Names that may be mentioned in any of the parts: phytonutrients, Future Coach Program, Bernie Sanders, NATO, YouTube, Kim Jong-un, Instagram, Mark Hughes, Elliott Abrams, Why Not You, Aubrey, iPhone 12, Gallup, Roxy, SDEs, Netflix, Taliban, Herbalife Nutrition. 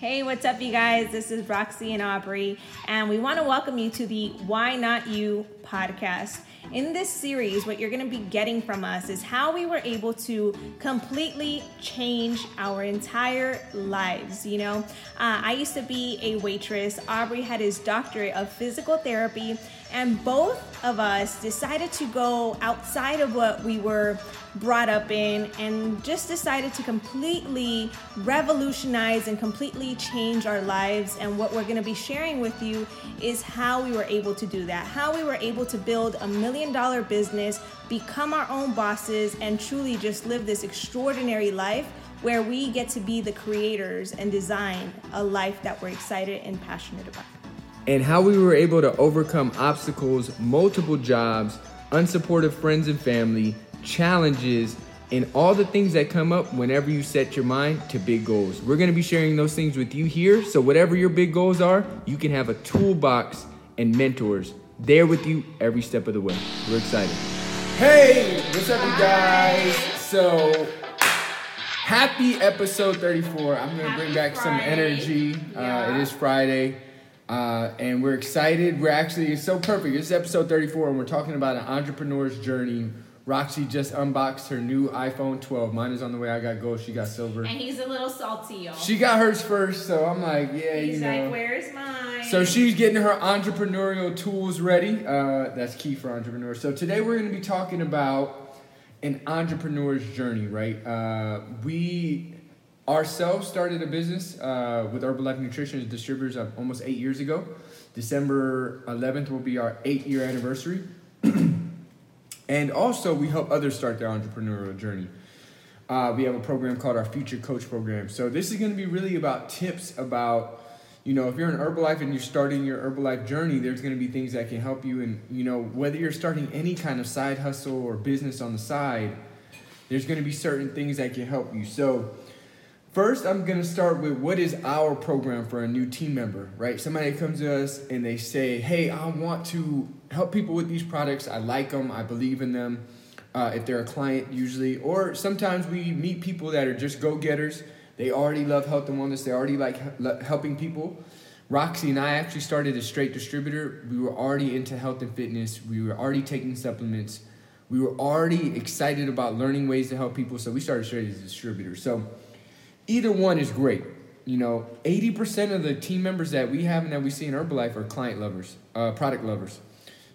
Hey, what's up, you guys? This is Roxy and Aubrey, and we want to welcome you to the Why Not You podcast. In this series, what you're going to be getting from us is how we were able to completely change our entire lives. You know, I used to be a waitress. Aubrey had his doctorate of physical therapy, and both of us decided to go outside of what we were brought up in and just decided to completely revolutionize and completely change our lives. And what we're going to be sharing with you is how we were able to do that, how we were able to build a $1 million business, become our own bosses, and truly just live this extraordinary life where we get to be the creators and design a life that we're excited and passionate about. And how we were able to overcome obstacles, multiple jobs, unsupportive friends and family, challenges, and all the things that come up whenever you set your mind to big goals. We're going to be sharing those things with you here. So whatever your big goals are, you can have a toolbox and mentors there with you every step of the way. We're excited. Hey, what's up, you guys? So happy episode 34. I'm going to bring back some energy. Yeah. It is Friday. And we're excited. We're actually, it's so perfect. It's episode 34, and we're talking about an entrepreneur's journey. Roxy just unboxed her new iPhone 12. Mine is on the way. I got gold. She got silver. And he's a little salty, y'all. She got hers first, so I'm like, yeah, he's you know. He's like, where's mine? So she's getting her entrepreneurial tools ready. That's key for entrepreneurs. So today we're going to be talking about an entrepreneur's journey, right? We ourselves started a business with Herbalife Nutrition as distributors almost 8 years ago. December 11th will be our 8-year anniversary. And also, we help others start their entrepreneurial journey. We have a program called our Future Coach Program. So this is going to be really about tips about, you know, if you're in Herbalife and you're starting your Herbalife journey, there's going to be things that can help you. And, you know, whether you're starting any kind of side hustle or business on the side, there's going to be certain things that can help you. So first, I'm going to start with what is our program for a new team member, right? Somebody comes to us and they say, hey, I want to help people with these products. I like them. I believe in them. If they're a client usually, or sometimes we meet people that are just go-getters. They already love health and wellness. They already like helping people. Roxy and I actually started a straight distributor. We were already into health and fitness. We were already taking supplements. We were already excited about learning ways to help people. So we started straight as a distributor. So either one is great. You know, 80% of the team members that we have and that we see in Herbalife are client lovers, product lovers.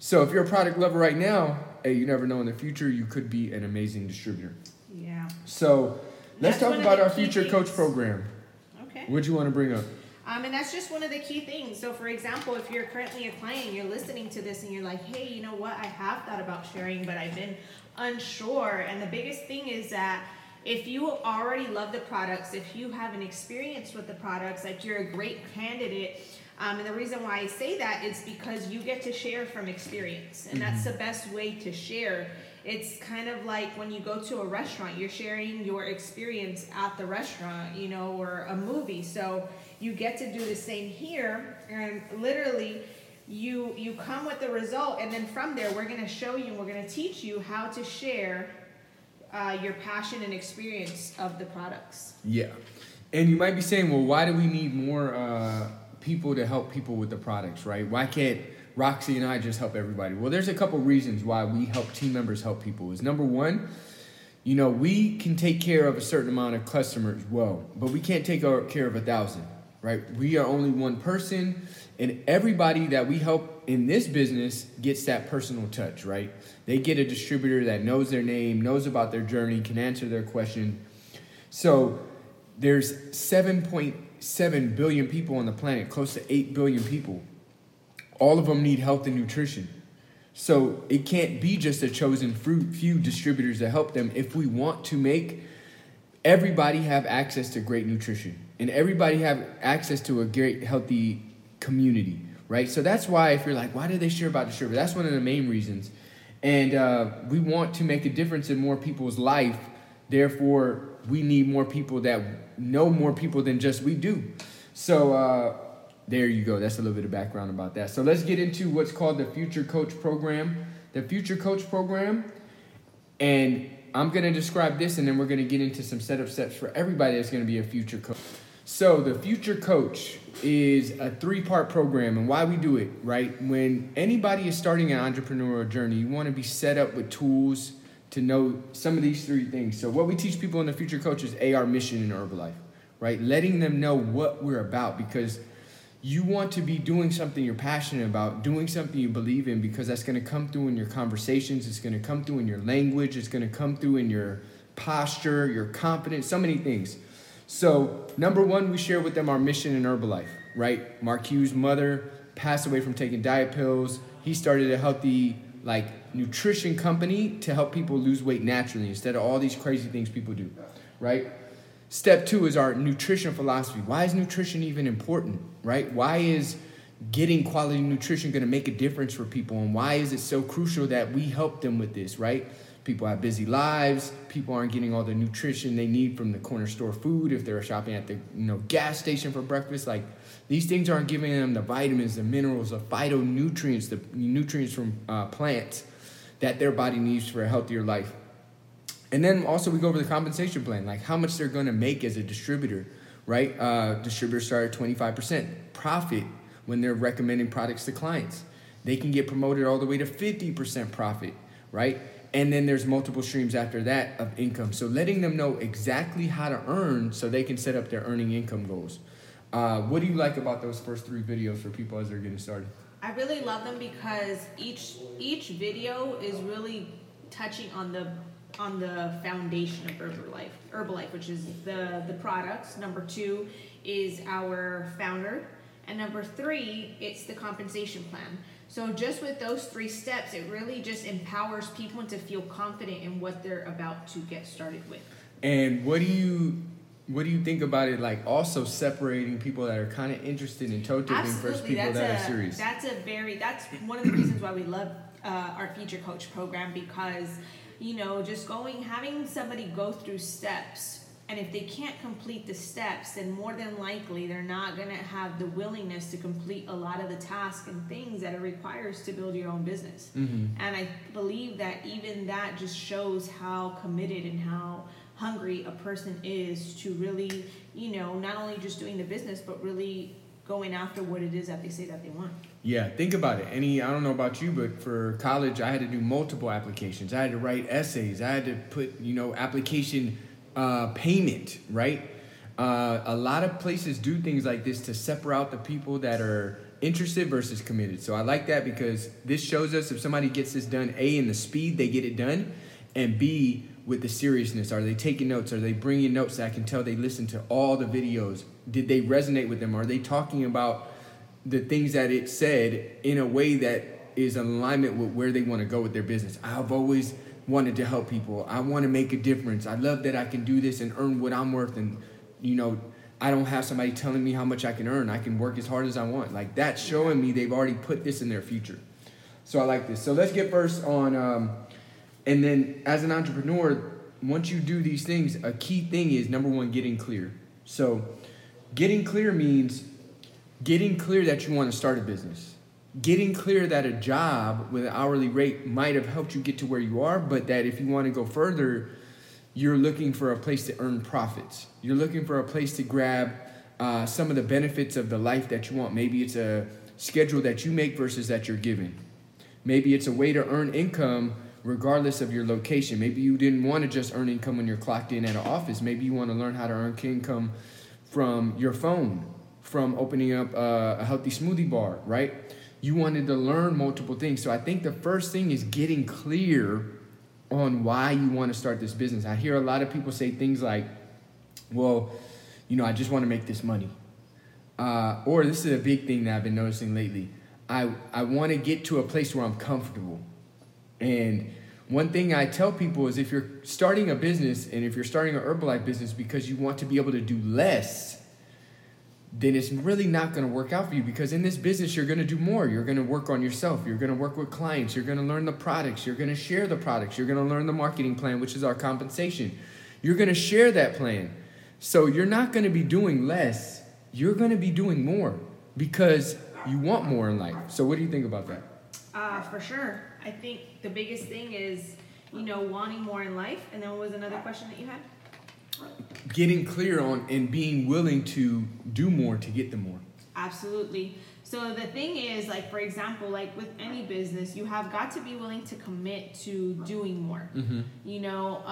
So if you're a product lover right now, hey, you never know, in the future, you could be an amazing distributor. Yeah. So let's talk about our Future Coach Program. Okay. What do you want to bring up? And that's just one of the key things. So, for example, if you're currently a client, you're listening to this and you're like, hey, you know what? I have thought about sharing, but I've been unsure. And the biggest thing is that if you already love the products, if you have an experience with the products, like you're a great candidate, and the reason why I say that is because you get to share from experience, and that's the best way to share. It's kind of like when you go to a restaurant, you're sharing your experience at the restaurant, you know, or a movie. So you get to do the same here, and literally you come with the result, and then from there, we're going to show you, we're going to teach you how to share your passion and experience of the products. Yeah. And you might be saying, well, why do we need more people to help people with the products, right? Why can't Roxy and I just help everybody? Well, there's a couple reasons why we help team members help people. Is number one, you know, we can take care of a certain amount of customers well, but we can't take care of 1,000, right? We are only one person, and everybody that we help in this business gets that personal touch, right? They get a distributor that knows their name, knows about their journey, can answer their question. So there's 7.7 billion people on the planet, close to 8 billion people. All of them need health and nutrition. So it can't be just a chosen few distributors that help them if we want to make everybody have access to great nutrition and everybody have access to a great healthy community. Right, so that's why if you're like, why did they share about distributor? That's one of the main reasons. And we want to make a difference in more people's life. Therefore, we need more people that know more people than just we do. So there you go. That's a little bit of background about that. So let's get into what's called the Future Coach Program. The Future Coach Program, and I'm going to describe this, and then we're going to get into some setup steps for everybody that's going to be a future coach. So the Future Coach is a three-part program, and why we do it, right? When anybody is starting an entrepreneurial journey, you want to be set up with tools to know some of these three things. So what we teach people in the Future Coach is our mission in Herbalife, right? Letting them know what we're about, because you want to be doing something you're passionate about, doing something you believe in, because that's going to come through in your conversations. It's going to come through in your language. It's going to come through in your posture, your confidence, so many things. So, number one, we share with them our mission in Herbalife, right? Mark Hughes' mother passed away from taking diet pills. He started a healthy, nutrition company to help people lose weight naturally instead of all these crazy things people do, right? Step two is our nutrition philosophy. Why is nutrition even important, right? Why is getting quality nutrition going to make a difference for people, and why is it so crucial that we help them with this, right? People have busy lives. People aren't getting all the nutrition they need from the corner store food if they're shopping at the gas station for breakfast. These things aren't giving them the vitamins, the minerals, the phytonutrients, the nutrients from plants that their body needs for a healthier life. And then also we go over the compensation plan, how much they're going to make as a distributor, right? Distributors start at 25% profit when they're recommending products to clients. They can get promoted all the way to 50% profit, right? And then there's multiple streams after that of income. So letting them know exactly how to earn so they can set up their earning income goals. What do you like about those first three videos for people as they're getting started? I really love them because each video is really touching on the foundation of Herbalife, which is the products. Number two is our founder. And number three, it's the compensation plan. So just with those three steps, it really just empowers people to feel confident in what they're about to get started with. And what do you think about it, also separating people that are kind of interested in toe tipping versus people that are serious? That's one of the reasons why we love our Future Coach program, because having somebody go through steps. And if they can't complete the steps, then more than likely they're not going to have the willingness to complete a lot of the tasks and things that it requires to build your own business. Mm-hmm. And I believe that even that just shows how committed and how hungry a person is to really, not only just doing the business, but really going after what it is that they say that they want. Yeah, think about it. I don't know about you, but for college, I had to do multiple applications. I had to write essays. I had to put, application... payment, right? A lot of places do things like this to separate out the people that are interested versus committed. So I like that, because this shows us if somebody gets this done, A, in the speed they get it done, and B, with the seriousness. Are they taking notes? Are they bringing notes that I can tell they listen to all the videos? Did they resonate with them? Are they talking about the things that it said in a way that is in alignment with where they want to go with their business? I've always wanted to help people. I want to make a difference. I love that I can do this and earn what I'm worth. And, I don't have somebody telling me how much I can earn. I can work as hard as I want. That's showing me they've already put this in their future. So I like this. So let's get first on, and then as an entrepreneur, once you do these things, a key thing is, number one, getting clear. So getting clear means getting clear that you want to start a business. Getting clear that a job with an hourly rate might have helped you get to where you are, but that if you want to go further, you're looking for a place to earn profits. You're looking for a place to grab some of the benefits of the life that you want. Maybe it's a schedule that you make versus that you're given. Maybe it's a way to earn income regardless of your location. Maybe you didn't want to just earn income when you're clocked in at an office. Maybe you want to learn how to earn income from your phone, from opening up a healthy smoothie bar, right? You wanted to learn multiple things. So I think the first thing is getting clear on why you want to start this business. I hear a lot of people say things like, well, I just want to make this money. Or this is a big thing that I've been noticing lately. I want to get to a place where I'm comfortable. And one thing I tell people is if you're starting a business and if you're starting an Herbalife business because you want to be able to do less, then it's really not going to work out for you, because in this business, you're going to do more. You're going to work on yourself. You're going to work with clients. You're going to learn the products. You're going to share the products. You're going to learn the marketing plan, which is our compensation. You're going to share that plan. So you're not going to be doing less. You're going to be doing more because you want more in life. So what do you think about that? For sure. I think the biggest thing is, wanting more in life. And then what was another question that you had? getting clear on and being willing to do more to get the more. Absolutely. So the thing is, like, for example, like with any business, you have got to be willing to commit to doing more. Mm-hmm. You know,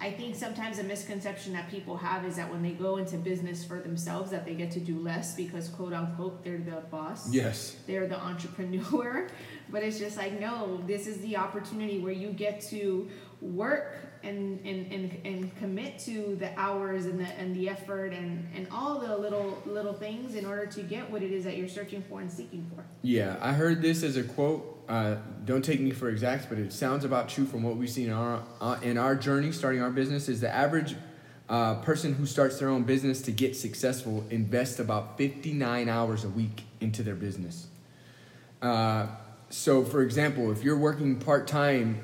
I think sometimes a misconception that people have is that when they go into business for themselves, that they get to do less because, quote unquote, they're the boss. Yes. They're the entrepreneur. But it's just like, no, this is the opportunity where you get to work and commit to the hours and the effort and all the little things in order to get what it is that you're searching for and seeking for. Yeah, I heard this as a quote. Don't take me for exact, but it sounds about true from what we've seen in our journey starting our business. Is the average person who starts their own business to get successful invests about 59 hours a week into their business. So, for example, if you're working part-time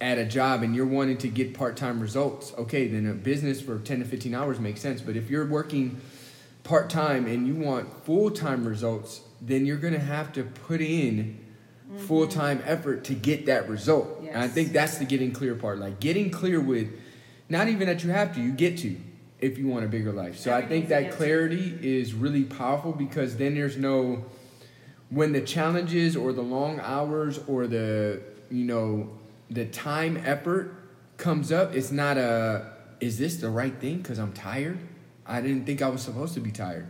at a job and you're wanting to get part-time results, okay, then a business for 10 to 15 hours makes sense. But if you're working part-time and you want full-time results, then you're going to have to put in mm-hmm. full-time effort to get that result. Yes. And I think that's the getting clear part. Like, getting clear with, not even that you have to, you get to, if you want a bigger life. So I think that clarity is really powerful, because then there's no, when the challenges or the long hours or the, you know, the time effort comes up, it's not a, is this the right thing because I'm tired? I didn't think I was supposed to be tired.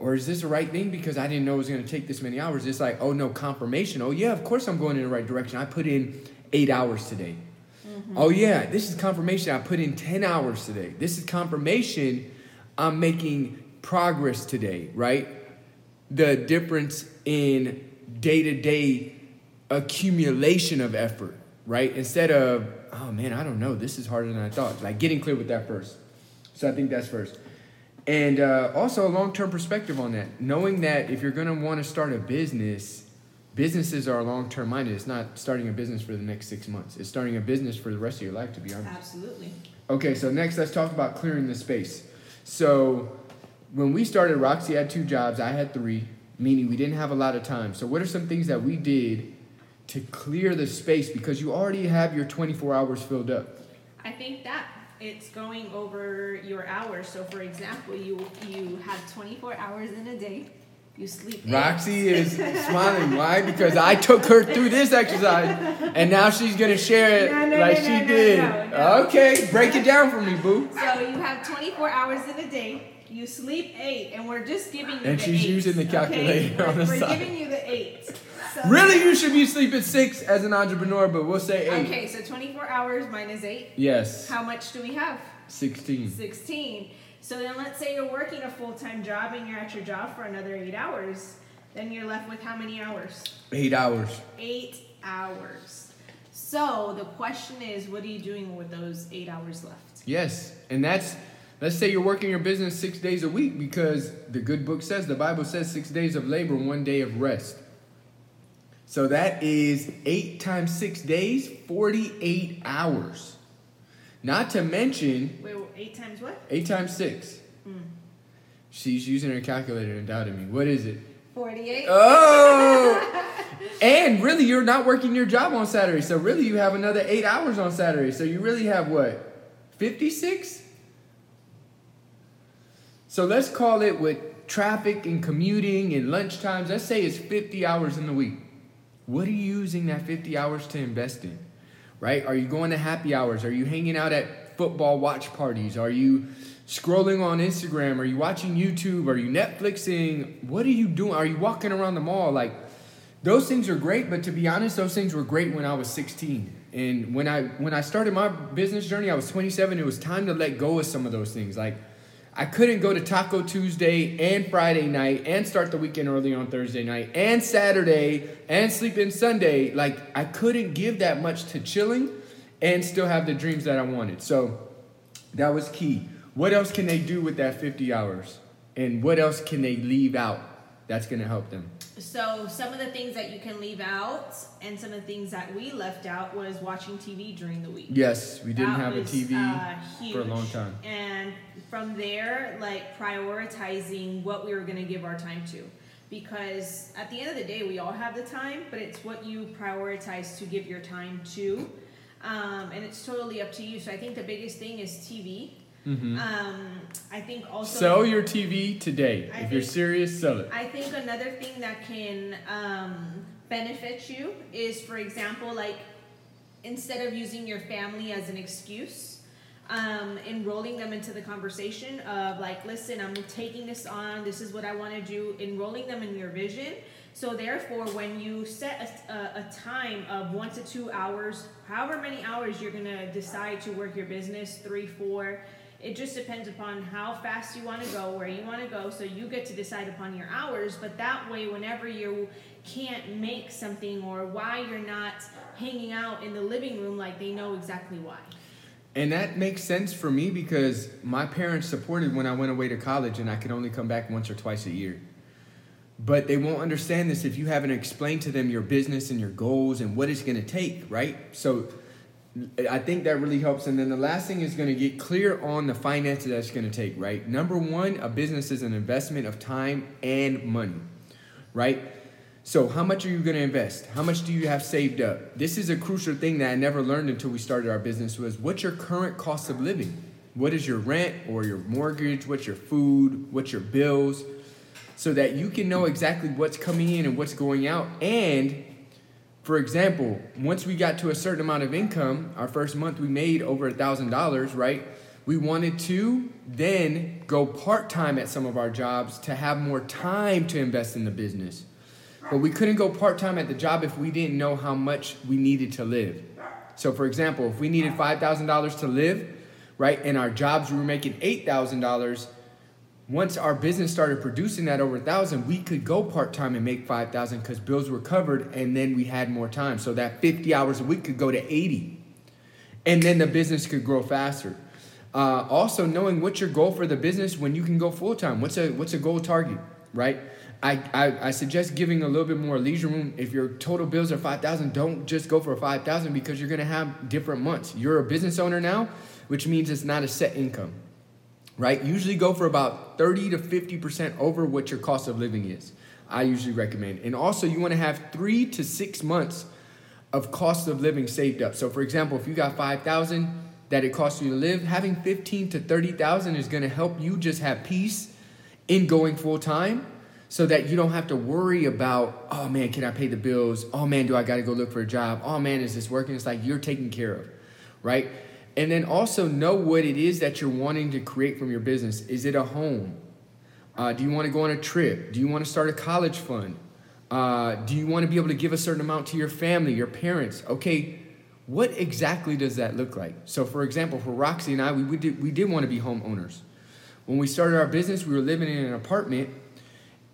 Or is this the right thing because I didn't know it was going to take this many hours? It's like, oh, no, confirmation. Oh, yeah, of course I'm going in the right direction. I put in 8 hours today. Mm-hmm. Oh, yeah, this is confirmation. I put in 10 hours today. This is confirmation I'm making progress today, right? The difference in day-to-day accumulation of effort. Right? Instead of, oh man, I don't know, this is harder than I thought. Like, getting clear with that first. So I think that's first. And also a long-term perspective on that. Knowing that if you're going to want to start a business, businesses are long-term minded. It's not starting a business for the next 6 months. It's starting a business for the rest of your life, to be honest. Absolutely. Okay, so next let's talk about clearing the space. So when we started, Roxy had 2 jobs. I had 3, meaning we didn't have a lot of time. So what are some things that we did to clear the space, because you already have your 24 hours filled up? I think that it's going over your hours. So, for example, you have 24 hours in a day. You sleep. Roxy is smiling. Why? Because I took her through this exercise, and now she's going to share it did. No. Okay, break it down for me, boo. So you have 24 hours in a day. You sleep 8, and we're just giving you the 8. And she's using the calculator on the side. We're giving you the 8. So really, you should be sleeping 6 as an entrepreneur, but we'll say 8. Okay, so 24 hours minus 8. Yes. How much do we have? 16. 16. So then let's say you're working a full-time job and you're at your job for another 8 hours. Then you're left with how many hours? 8 hours. 8 hours. So the question is, what are you doing with those 8 hours left? Yes, and that's... Let's say you're working your business 6 days a week, because the good book says, the Bible says, 6 days of labor, 1 day of rest. So that is 8 times 6 days, 48 hours. Not to mention... Wait, 8 times what? 8 times 6. Mm. She's using her calculator and doubted me. What is it? 48. Oh! And really, you're not working your job on Saturday. So really, you have another 8 hours on Saturday. So you really have what? 56? So let's call it, with traffic and commuting and lunch times, let's say it's 50 hours in the week. What are you using that 50 hours to invest in, right? Are you going to happy hours? Are you hanging out at football watch parties? Are you scrolling on Instagram? Are you watching YouTube? Are you Netflixing? What are you doing? Are you walking around the mall? Like, those things are great, but to be honest, those things were great when I was 16. And when I started my business journey, I was 27. It was time to let go of some of those things. Like, I couldn't go to Taco Tuesday and Friday night and start the weekend early on Thursday night and Saturday and sleep in Sunday. Like, I couldn't give that much to chilling and still have the dreams that I wanted. So that was key. What else can they do with that 50 hours? And what else can they leave out that's going to help them? So some of the things that you can leave out, and some of the things that we left out, was watching TV during the week. Yes, we didn't have a TV for a long time. And from there, like, prioritizing what we were going to give our time to. Because at the end of the day, we all have the time, but it's what you prioritize to give your time to. And it's totally up to you. So I think the biggest thing is TV. Mm-hmm. I think also sell your TV today. If you're serious, sell it. I think another thing that can benefit you is, for example, like instead of using your family as an excuse, enrolling them into the conversation of like, listen, I'm taking this on. This is what I want to do. Enrolling them in your vision. So therefore, when you set a time of 1 to 2 hours, however many hours you're going to decide to work your business, 3, 4, it just depends upon how fast you want to go, where you want to go. So you get to decide upon your hours. But that way, whenever you can't make something or why you're not hanging out in the living room, like they know exactly why. And that makes sense for me because my parents supported when I went away to college and I could only come back once or twice a year. But they won't understand this if you haven't explained to them your business and your goals and what it's going to take, right? So I think that really helps. And then the last thing is going to get clear on the finances that's going to take, right? Number one, a business is an investment of time and money, right? So how much are you going to invest? How much do you have saved up? This is a crucial thing that I never learned until we started our business was what's your current cost of living? What is your rent or your mortgage? What's your food? What's your bills? So that you can know exactly what's coming in and what's going out. And, for example, once we got to a certain amount of income, our first month we made over $1,000, right? We wanted to then go part-time at some of our jobs to have more time to invest in the business. But we couldn't go part-time at the job if we didn't know how much we needed to live. So, for example, if we needed $5,000 to live, right, and our jobs we were making $8,000, once our business started producing that over $1,000, we could go part-time and make $5,000 because bills were covered and then we had more time. So that 50 hours a week could go to 80 and then the business could grow faster. Also knowing what's your goal for the business when you can go full-time. What's a goal target, right? I suggest giving a little bit more leisure room. If your total bills are $5,000, don't just go for $5,000 because you're going to have different months. You're a business owner now, which means it's not a set income. Right? Usually go for about 30 to 50% over what your cost of living is. I usually recommend. And also you want to have 3 to 6 months of cost of living saved up. So for example, if you got $5,000 that it costs you to live, having $15,000 to $30,000 is going to help you just have peace in going full time so that you don't have to worry about, oh man, can I pay the bills? Oh man, do I got to go look for a job? Oh man, is this working? It's like you're taken care of, right? And then also know what it is that you're wanting to create from your business. Is it a home? Do you want to go on a trip? Do you want to start a college fund? Do you want to be able to give a certain amount to your family, your parents? Okay, what exactly does that look like? So, for example, for Roxy and I, we did want to be homeowners. When we started our business, we were living in an apartment,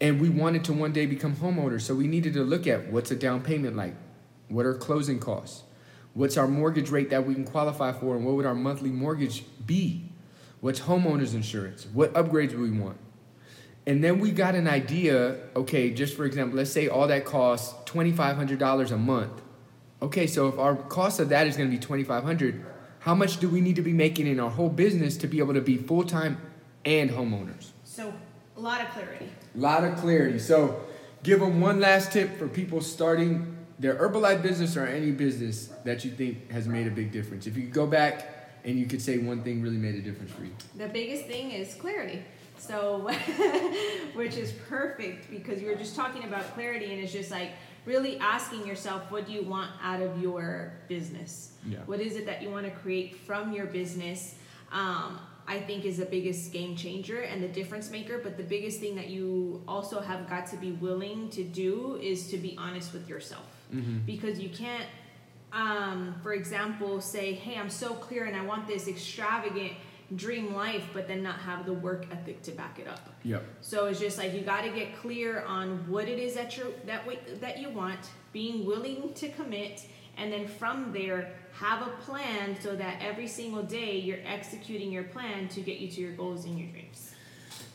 and we wanted to one day become homeowners. So we needed to look at what's a down payment like? What are closing costs? What's our mortgage rate that we can qualify for, and what would our monthly mortgage be? What's homeowners insurance? What upgrades do we want? And then we got an idea, okay, just for example, let's say all that costs $2,500 a month. Okay, so if our cost of that is going to be $2,500, how much do we need to be making in our whole business to be able to be full-time and homeowners? So a lot of clarity. A lot of clarity. So give them one last tip for people starting their Herbalife business or any business that you think has made a big difference. If you could go back and you could say one thing really made a difference for you. The biggest thing is clarity. So, which is perfect because you were just talking about clarity, and it's just like really asking yourself, what do you want out of your business? Yeah. What is it that you want to create from your business? I think is the biggest game changer and the difference maker. But the biggest thing that you also have got to be willing to do is to be honest with yourself. Mm-hmm. Because you can't, for example, say, hey, I'm so clear and I want this extravagant dream life, but then not have the work ethic to back it up. Yep. So it's just like you got to get clear on what it is that you want, being willing to commit, and then from there, have a plan so that every single day you're executing your plan to get you to your goals and your dreams.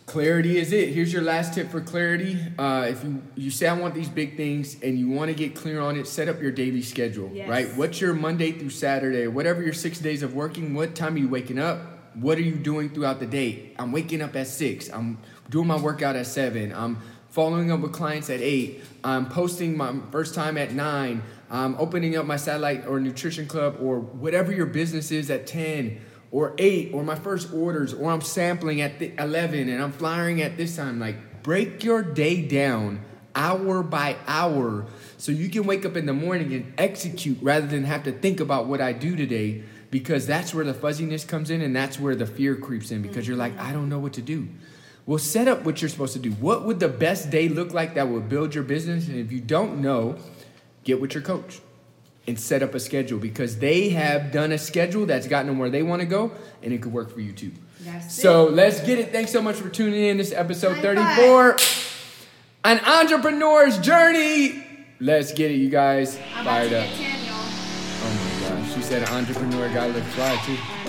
Clarity is it. Here's your last tip for clarity. If you say, I want these big things and you want to get clear on it, set up your daily schedule, yes. Right? What's your Monday through Saturday? Whatever your 6 days of working, what time are you waking up? What are you doing throughout the day? I'm waking up at 6. I'm doing my workout at 7. I'm following up with clients at 8. I'm posting my first time at 9. I'm opening up my satellite or nutrition club or whatever your business is at 10 or 8, or my first orders, or I'm sampling at the 11 and I'm flying at this time. Like, break your day down hour by hour so you can wake up in the morning and execute rather than have to think about what I do today, because that's where the fuzziness comes in and that's where the fear creeps in, because you're like, I don't know what to do. Well, set up what you're supposed to do. What would the best day look like that would build your business? And if you don't know, get with your coach and set up a schedule, because they have done a schedule that's gotten them where they want to go, and it could work for you too. That's so it. Let's get it. Thanks so much for tuning in. This is episode 34, An Entrepreneur's Journey. Let's get it, you guys. I'm fired up. Oh my gosh, she said an entrepreneur gotta live fly too.